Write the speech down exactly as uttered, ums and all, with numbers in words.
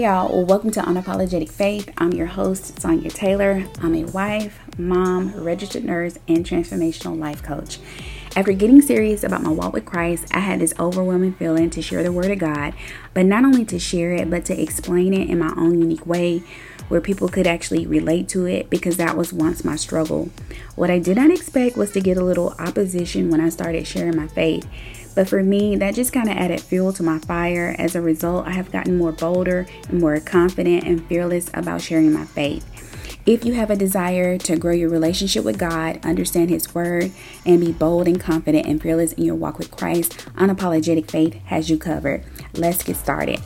Hey y'all, well, welcome to Unapologetic Faith. I'm your host, Sonya Taylor. I'm a wife, mom, registered nurse, and transformational life coach. After getting serious about my walk with Christ, I had this overwhelming feeling to share the Word of God, but not only to share it, but to explain it in my own unique way where people could actually relate to it, because that was once my struggle. What I did not expect was to get a little opposition when I started sharing my faith. But for me, that just kind of added fuel to my fire. As a result, I have gotten more bolder and more confident and fearless about sharing my faith. If you have a desire to grow your relationship with God, understand His Word, and be bold and confident and fearless in your walk with Christ, Unapologetic Faith has you covered. Let's get started.